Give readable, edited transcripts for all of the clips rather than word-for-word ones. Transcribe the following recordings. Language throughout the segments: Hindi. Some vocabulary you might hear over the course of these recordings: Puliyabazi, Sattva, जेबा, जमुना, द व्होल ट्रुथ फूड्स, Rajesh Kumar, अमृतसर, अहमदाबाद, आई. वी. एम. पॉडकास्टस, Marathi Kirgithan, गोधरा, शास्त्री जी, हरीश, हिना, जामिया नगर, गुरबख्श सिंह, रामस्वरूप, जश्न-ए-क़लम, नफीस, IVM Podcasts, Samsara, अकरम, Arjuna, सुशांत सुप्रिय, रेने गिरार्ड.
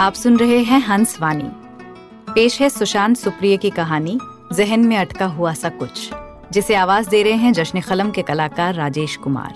आप सुन रहे हैं हंस वाणी। पेश है सुशांत सुप्रिय की कहानी जहन में अटका हुआ सा कुछ, जिसे आवाज दे रहे हैं जश्न-ए-कलम के कलाकार राजेश कुमार।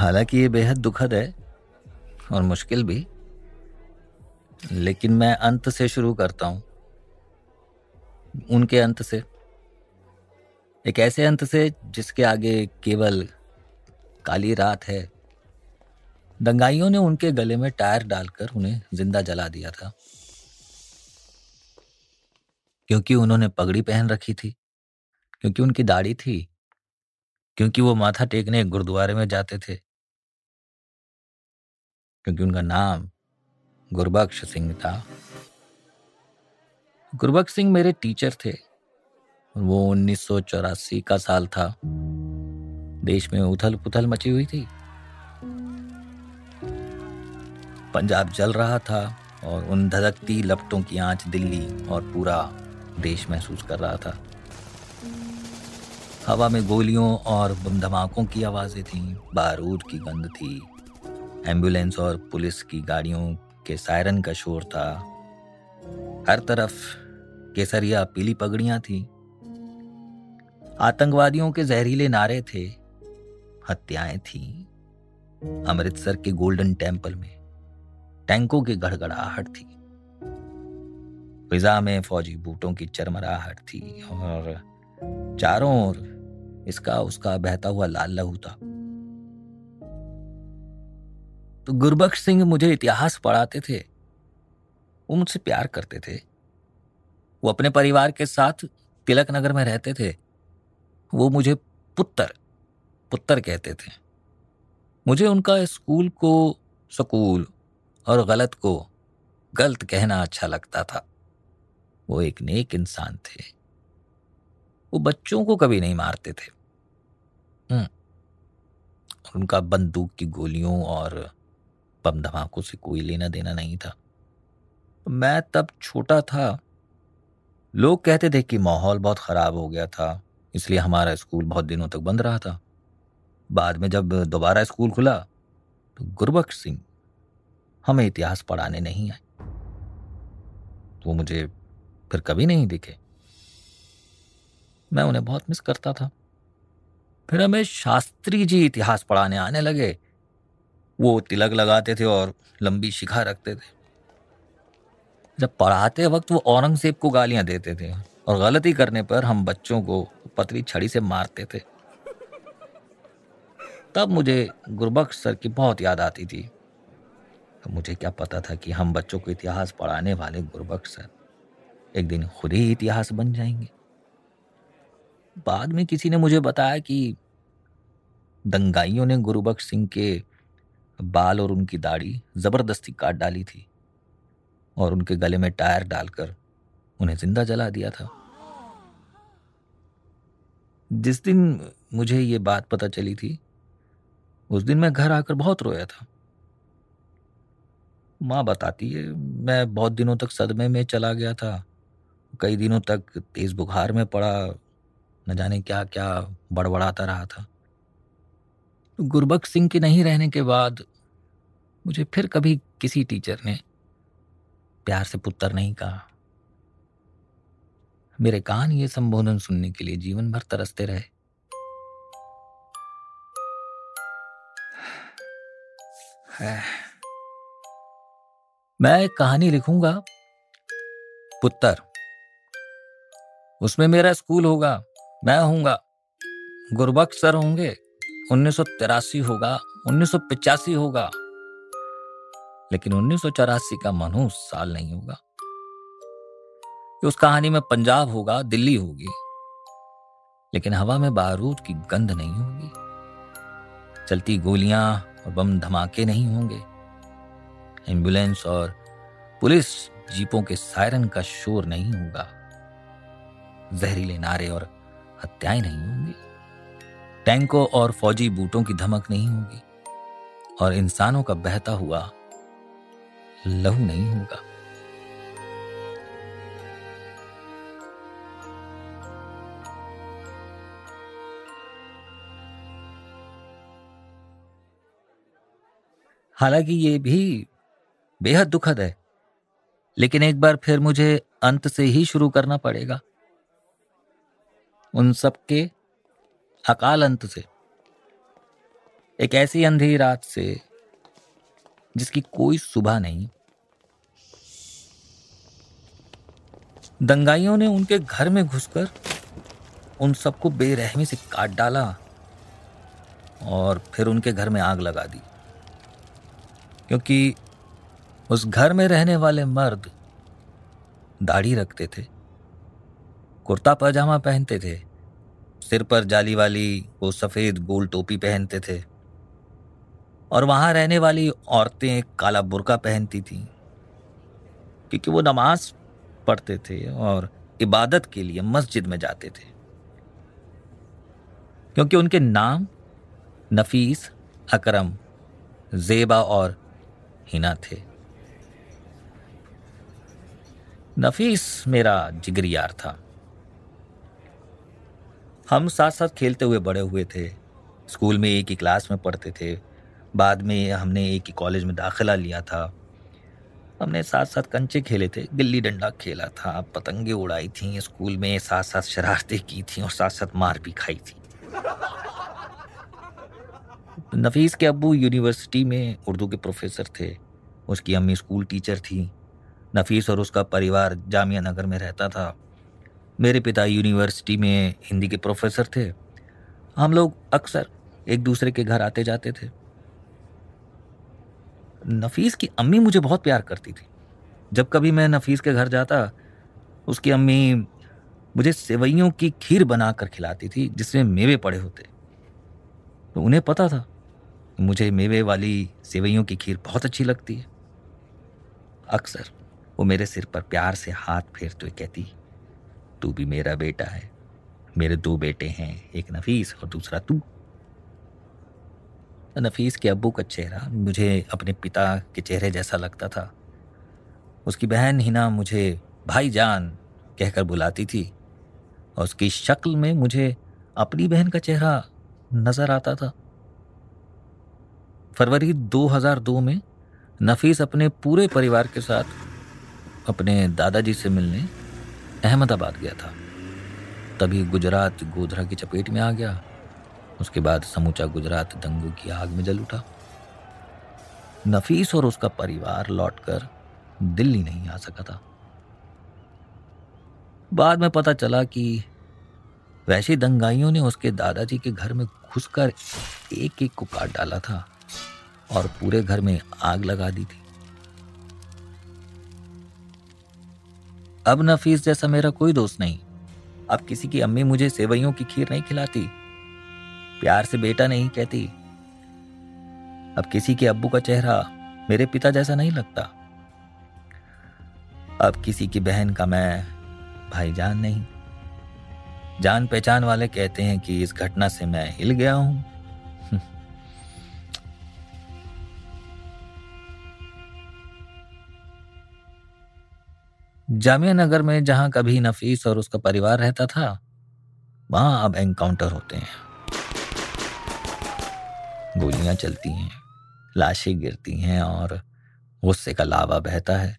हालांकि ये बेहद दुखद है और मुश्किल भी, लेकिन मैं अंत से शुरू करता हूं। उनके अंत से, एक ऐसे अंत से जिसके आगे केवल काली रात है। दंगाइयों ने उनके गले में टायर डालकर उन्हें जिंदा जला दिया था, क्योंकि उन्होंने पगड़ी पहन रखी थी, क्योंकि उनकी दाढ़ी थी, क्योंकि वो माथा टेकने एक गुरुद्वारे में जाते थे, क्योंकि उनका नाम गुरबख्श सिंह था। गुरबख्श सिंह मेरे टीचर थे। वो 1984 का साल था। देश में उथल पुथल मची हुई थी। पंजाब जल रहा था और उन धधकती लपटों की आंच दिल्ली और पूरा देश महसूस कर रहा था। हवा में गोलियों और बम धमाकों की आवाजें थीं, बारूद की गंध थी, एम्बुलेंस और पुलिस की गाड़ियों के सायरन का शोर था। हर तरफ केसरिया पीली पगड़ियां थी, आतंकवादियों के जहरीले नारे थे, हत्याएं थीं। अमृतसर के गोल्डन टेम्पल में टैंकों की गड़गड़ाहट थी, फिजा में फौजी बूटों की चरमराहट थी और चारों ओर इसका उसका बहता हुआ लाल लहू था। तो गुरबख्श सिंह मुझे इतिहास पढ़ाते थे। वो मुझसे प्यार करते थे। वो अपने परिवार के साथ तिलक नगर में रहते थे। वो मुझे पुत्र कहते थे। मुझे उनका स्कूल को सकूल और गलत को गलत कहना अच्छा लगता था। वो एक नेक इंसान थे। वो बच्चों को कभी नहीं मारते थे। उनका बंदूक की गोलियों और बम धमाकों से कोई लेना देना नहीं था। मैं तब छोटा था। लोग कहते थे कि माहौल बहुत ख़राब हो गया था, इसलिए हमारा स्कूल बहुत दिनों तक बंद रहा था। बाद में जब दोबारा स्कूल खुला तो गुरबख्श सिंह हमें इतिहास पढ़ाने नहीं आए। वो मुझे फिर कभी नहीं दिखे। मैं उन्हें बहुत मिस करता था। फिर हमें शास्त्री जी इतिहास पढ़ाने आने लगे। वो तिलक लगाते थे और लंबी शिखा रखते थे। जब पढ़ाते वक्त वो औरंगजेब को गालियां देते थे और गलती करने पर हम बच्चों को पतली छड़ी से मारते थे। तब मुझे गुरबख्श सर की बहुत याद आती थी। मुझे क्या पता था कि हम बच्चों को इतिहास पढ़ाने वाले गुरबख्श सर एक दिन खुद ही इतिहास बन जाएंगे। बाद में किसी ने मुझे बताया कि दंगाइयों ने गुरबख्श सिंह के बाल और उनकी दाढ़ी जबरदस्ती काट डाली थी और उनके गले में टायर डालकर उन्हें जिंदा जला दिया था। जिस दिन मुझे ये बात पता चली थी, उस दिन मैं घर आकर बहुत रोया था। माँ बताती है, मैं बहुत दिनों तक सदमे में चला गया था। कई दिनों तक तेज बुखार में पड़ा, न जाने क्या क्या बड़बड़ाता रहा था। तो गुरबख्श सिंह के नहीं रहने के बाद मुझे फिर कभी किसी टीचर ने प्यार से पुत्र नहीं कहा। मेरे कान ये संबोधन सुनने के लिए जीवन भर तरसते रहे। मैं एक कहानी लिखूंगा, पुत्र। उसमें मेरा स्कूल होगा, मैं होऊंगा, गुरबख्श सर होंगे, 1983 होगा, 1985 होगा, लेकिन 1984 का मानो साल नहीं होगा। उस कहानी में पंजाब होगा, दिल्ली होगी, लेकिन हवा में बारूद की गंध नहीं होगी, चलती गोलियां और बम धमाके नहीं होंगे, एम्बुलेंस और पुलिस जीपों के सायरन का शोर नहीं होगा, जहरीले नारे और हत्याएं नहीं होंगी, टैंकों और फौजी बूटों की धमक नहीं होगी और इंसानों का बहता हुआ लहू नहीं होगा। हालांकि ये भी बेहद दुखद है, लेकिन एक बार फिर मुझे अंत से ही शुरू करना पड़ेगा, उन सब के अकाल अंत से, एक ऐसी अंधी रात से जिसकी कोई सुबह नहीं। दंगाइयों ने उनके घर में घुसकर उन सबको बेरहमी से काट डाला और फिर उनके घर में आग लगा दी, क्योंकि उस घर में रहने वाले मर्द दाढ़ी रखते थे, कुर्ता पजामा पहनते थे, सिर पर जाली वाली वो सफेद गोल टोपी पहनते थे और वहां रहने वाली औरतें काला बुर्का पहनती थीं, क्योंकि वो नमाज पढ़ते थे और इबादत के लिए मस्जिद में जाते थे। क्योंकि उनके नाम नफीस, अकरम, जेबा और हिना थे। नफीस मेरा जिगरी यार था, हम साथ साथ खेलते हुए बड़े हुए थे, स्कूल में एक ही क्लास में पढ़ते थे, बाद में हमने एक ही कॉलेज में दाखिला लिया था, हमने साथ साथ कंचे खेले थे, गिल्ली डंडा खेला था, पतंगे उड़ाई थी स्कूल में, साथ साथ शरारतें की थी और साथ साथ मार भी खाई थी। नफीस के अब्बू यूनिवर्सिटी में उर्दू के प्रोफेसर थे, उसकी अम्मी स्कूल टीचर थी। नफीस और उसका परिवार जामिया नगर में रहता था। मेरे पिता यूनिवर्सिटी में हिंदी के प्रोफेसर थे। हम लोग अक्सर एक दूसरे के घर आते जाते थे। नफीस की अम्मी मुझे बहुत प्यार करती थी। जब कभी मैं नफीस के घर जाता, उसकी अम्मी मुझे सेवइयों की खीर बना कर खिलाती थी जिसमें मेवे पड़े होते। तो उन्हें पता था मुझे मेवे वाली सेवइयों की खीर बहुत अच्छी लगती है। अक्सर वो मेरे सिर पर प्यार से हाथ फेरते हुए कहती, तू भी मेरा बेटा है, मेरे दो बेटे हैं, एक नफीस और दूसरा तू। नफीस के अब्बू का चेहरा मुझे अपने पिता के चेहरे जैसा लगता था। उसकी बहन हिना मुझे भाईजान कहकर बुलाती थी और उसकी शक्ल में मुझे अपनी बहन का चेहरा नजर आता था। फरवरी 2002 में नफीस अपने पूरे परिवार के साथ अपने दादाजी से मिलने अहमदाबाद गया था। तभी गुजरात गोधरा की चपेट में आ गया। उसके बाद समूचा गुजरात दंगों की आग में जल उठा। नफीस और उसका परिवार लौटकर दिल्ली नहीं आ सका था। बाद में पता चला कि वैसे दंगाइयों ने उसके दादाजी के घर में घुसकर एक एक को काट डाला था और पूरे घर में आग लगा दी थी। अब नफीस जैसा मेरा कोई दोस्त नहीं। अब किसी की अम्मी मुझे सेवइयों की खीर नहीं खिलाती, प्यार से बेटा नहीं कहती। अब किसी के अब्बू का चेहरा मेरे पिता जैसा नहीं लगता। अब किसी की बहन का मैं भाईजान नहीं। जान पहचान वाले कहते हैं कि इस घटना से मैं हिल गया हूं। जामिया नगर में जहां कभी नफीस और उसका परिवार रहता था, वहां अब एनकाउंटर होते हैं। गोलियां चलती हैं, लाशें गिरती हैं और गुस्से का लावा बहता है।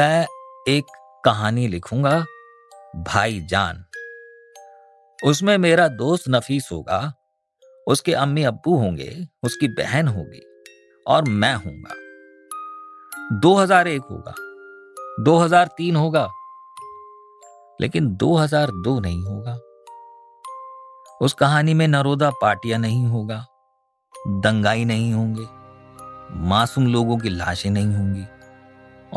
मैं एक कहानी लिखूंगा, भाईजान। उसमें मेरा दोस्त नफीस होगा, उसके अम्मी अब्बू होंगे, उसकी बहन होगी और मैं होऊंगा। 2001 होगा, 2003 होगा, लेकिन 2002 नहीं होगा। उस कहानी में नरोदा पाटिया नहीं होगा, दंगाई नहीं होंगे, मासूम लोगों की लाशें नहीं होंगी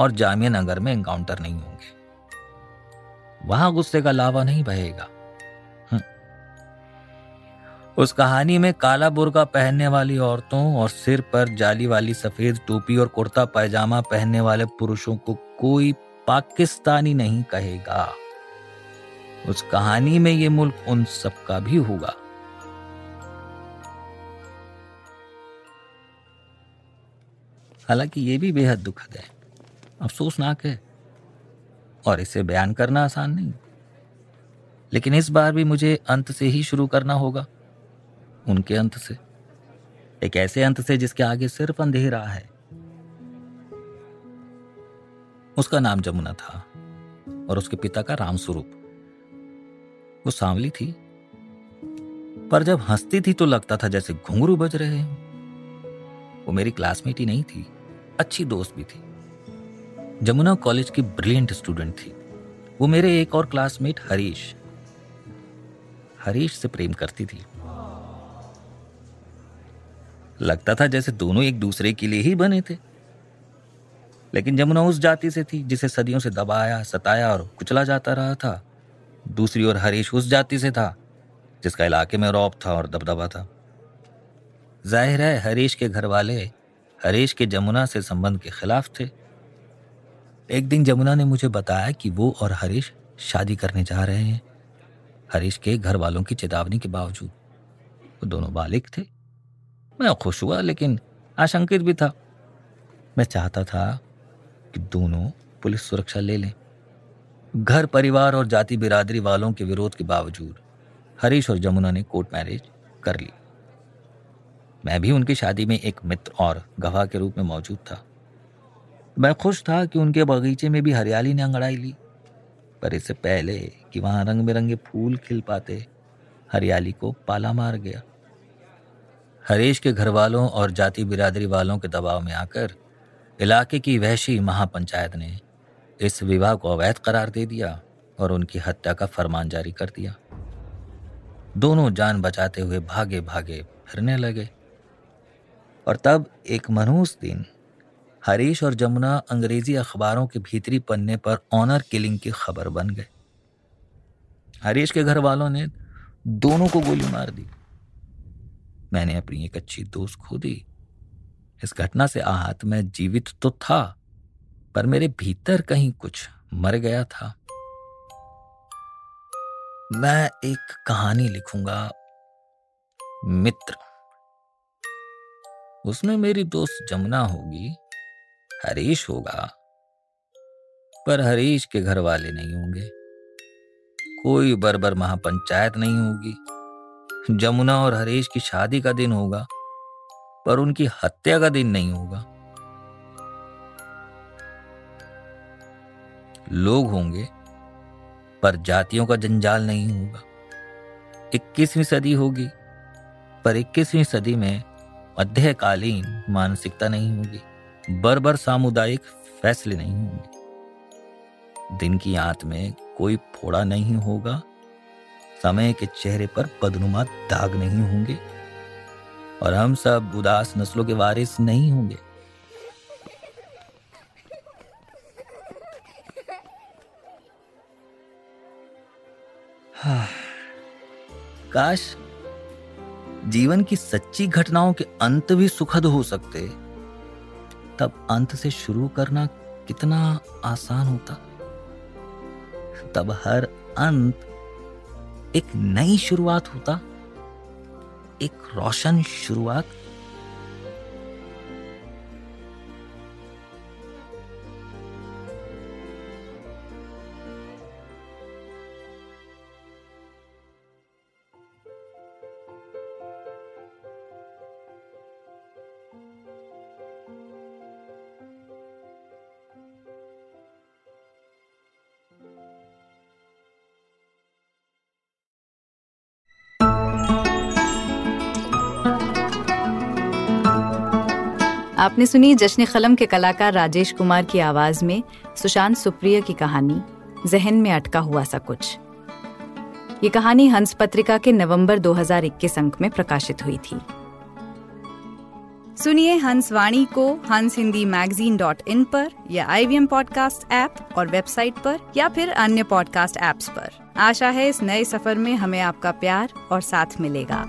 और जामिया नगर में एनकाउंटर नहीं होंगे। वहां गुस्से का लावा नहीं बहेगा। उस कहानी में काला बुर्का पहनने वाली औरतों और सिर पर जाली वाली सफेद टोपी और कुर्ता पैजामा पहनने वाले पुरुषों को कोई पाकिस्तानी नहीं कहेगा। उस कहानी में ये मुल्क उन सबका भी होगा। हालांकि ये भी बेहद दुखद है, अफसोसनाक है और इसे बयान करना आसान नहीं। लेकिन इस बार भी मुझे अंत से ही शुरू करना होगा, उनके अंत से, एक ऐसे अंत से जिसके आगे सिर्फ अंधेरा है। उसका नाम जमुना था और उसके पिता का रामस्वरूप। वो सांवली थी पर जब हंसती थी तो लगता था जैसे घुंघरू बज रहे हैं। वो मेरी क्लासमेट ही नहीं थी, अच्छी दोस्त भी थी। जमुना कॉलेज की ब्रिलियंट स्टूडेंट थी। वो मेरे एक और क्लासमेट हरीश से प्रेम करती थी। लगता था जैसे दोनों एक दूसरे के लिए ही बने थे। लेकिन जमुना उस जाति से थी जिसे सदियों से दबाया, सताया और कुचला जाता रहा था। दूसरी ओर हरीश उस जाति से था जिसका इलाके में रौब था और दबदबा था। जाहिर है हरीश के घर वाले हरीश के जमुना से संबंध के खिलाफ थे। एक दिन जमुना ने मुझे बताया कि वो और हरीश शादी करने जा रहे हैं, हरीश के घर वालों की चेतावनी के बावजूद। वो दोनों बालिग थे। मैं खुश हुआ लेकिन आशंकित भी था। मैं चाहता था कि दोनों पुलिस सुरक्षा ले लें। घर परिवार और जाति बिरादरी वालों के विरोध के बावजूद हरीश और जमुना ने कोर्ट मैरिज कर ली। मैं भी उनकी शादी में एक मित्र और गवाह के रूप में मौजूद था। मैं खुश था कि उनके बगीचे में भी हरियाली ने अंगड़ाई ली, पर इससे पहले कि वहां रंग बिरंगे फूल खिल पाते, हरियाली को पाला मार गया। हरीश के घर वालों और जाति बिरादरी वालों के दबाव में आकर इलाके की वहशी महापंचायत ने इस विवाह को अवैध करार दे दिया और उनकी हत्या का फरमान जारी कर दिया। दोनों जान बचाते हुए भागे भागे फिरने लगे। और तब एक मनहूस दिन हरीश और जमुना अंग्रेजी अखबारों के भीतरी पन्ने पर ऑनर किलिंग की खबर बन गए। हरीश के घर वालों ने दोनों को गोली मार दी। मैंने अपनी एक अच्छी दोस्त खो दी। इस घटना से आहत मैं जीवित तो था पर मेरे भीतर कहीं कुछ मर गया था। मैं एक कहानी लिखूंगा, मित्र। उसमें मेरी दोस्त जमुना होगी, हरीश होगा, पर हरीश के घर वाले नहीं होंगे। कोई बर्बर महापंचायत नहीं होगी। जमुना और हरीश की शादी का दिन होगा पर उनकी हत्या का दिन नहीं होगा। लोग होंगे पर जातियों का जंजाल नहीं होगा। 21वीं सदी होगी पर 21वीं सदी में मध्यकालीन मानसिकता नहीं होगी। बर्बर सामुदायिक फैसले नहीं होंगे। दिन की आंत में कोई फोड़ा नहीं होगा। समय के चेहरे पर बदनुमा दाग नहीं होंगे और हम सब उदास नस्लों के वारिस नहीं होंगे। काश जीवन की सच्ची घटनाओं के अंत भी सुखद हो सकते, तब अंत से शुरू करना कितना आसान होता। तब हर अंत एक नई शुरुआत होता, एक रोशन शुरुआत। आपने सुनी जश्न-ए-कलम के कलाकार राजेश कुमार की आवाज में सुशांत सुप्रिया की कहानी जहन में अटका हुआ सा कुछ। ये कहानी हंस पत्रिका के नवंबर 2021 अंक में प्रकाशित हुई थी। सुनिए हंस वाणी को हंस हिंदी magazine.in पर या IVM पॉडकास्ट ऐप और वेबसाइट पर या फिर अन्य पॉडकास्ट ऐप्स पर। आशा है इस नए सफर में हमें आपका प्यार और साथ मिलेगा।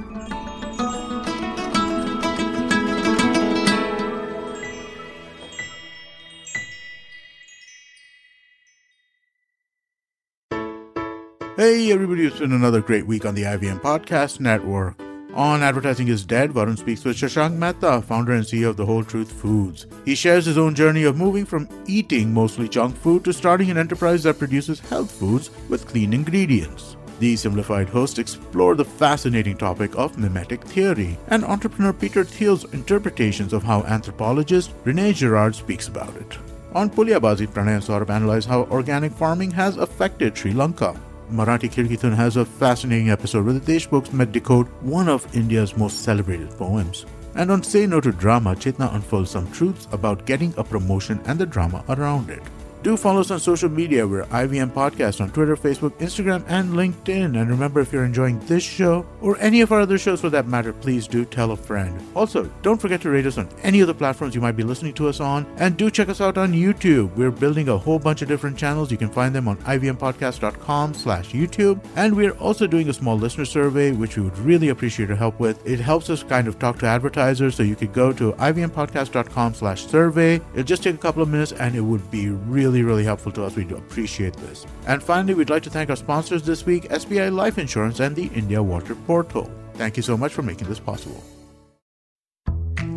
Hey everybody, it's been another great week on the IVM Podcast Network. On Advertising is Dead, Varun speaks with Shaशाank Mehta, founder and CEO of the Whole Truth Foods. He shares his own journey of moving from eating mostly junk food to starting an enterprise that produces health foods with clean ingredients. These simplified hosts explore the fascinating topic of mimetic theory and entrepreneur Peter Thiel's interpretations of how anthropologist Rene Girard speaks about it. On Puliyabazi, Pranay and Saurabh analyze how organic farming has affected Sri Lanka. Marathi Kirgithan has a fascinating episode where the Deshmukhs met decode one of India's most celebrated poems. And on Say No to Drama, Chetna unfolds some truths about getting a promotion and the drama around it. Do follow us on social media. We're IVM Podcast on Twitter, Facebook, Instagram, and LinkedIn. And remember, if you're enjoying this show or any of our other shows for that matter, please do tell a friend. Also, don't forget to rate us on any of the platforms you might be listening to us on. And do check us out on YouTube. We're building a whole bunch of different channels. You can find them on ivmpodcast.com/YouTube. And we're also doing a small listener survey, which we would really appreciate your help with. It helps us kind of talk to advertisers. So you could go to ivmpodcast.com/survey. It'll just take a couple of minutes and it would be really helpful to us. We do appreciate this. And finally, we'd like to thank our sponsors this week, SBI Life Insurance and the India Water Portal. Thank you so much for making this possible.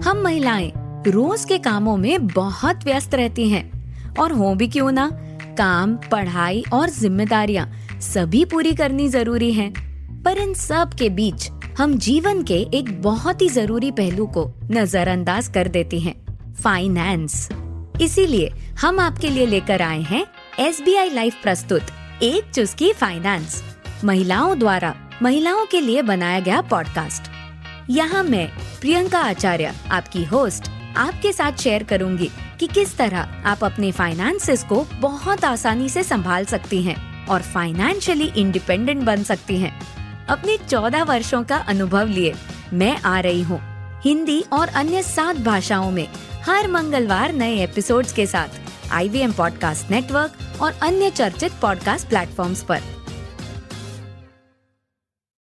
हम महिलाएं रोज के कामों में बहुत व्यस्त रहती हैं और हो भी क्यों ना, काम, पढ़ाई और जिम्मेदारियां सभी पूरी करनी जरूरी हैं। पर इन सब के बीच हम जीवन के एक बहुत ही जरूरी पहलू को नजरअंदाज कर देती हैं, फाइनेंस। इसीलिए हम आपके लिए लेकर आए हैं SBI लाइफ प्रस्तुत एक चुस्की फाइनेंस, महिलाओं द्वारा महिलाओं के लिए बनाया गया पॉडकास्ट। यहाँ मैं प्रियंका आचार्य, आपकी होस्ट, आपके साथ शेयर करूँगी कि किस तरह आप अपने फाइनेंसेस को बहुत आसानी से संभाल सकती हैं और फाइनेंशियली इंडिपेंडेंट बन सकती हैं। अपने 14 वर्षों का अनुभव लिए मैं आ रही हूँ हिंदी और अन्य 7 भाषाओं में हर मंगलवार नए एपिसोड्स के साथ IVM पॉडकास्ट नेटवर्क और अन्य चर्चित पॉडकास्ट प्लेटफॉर्म्स पर।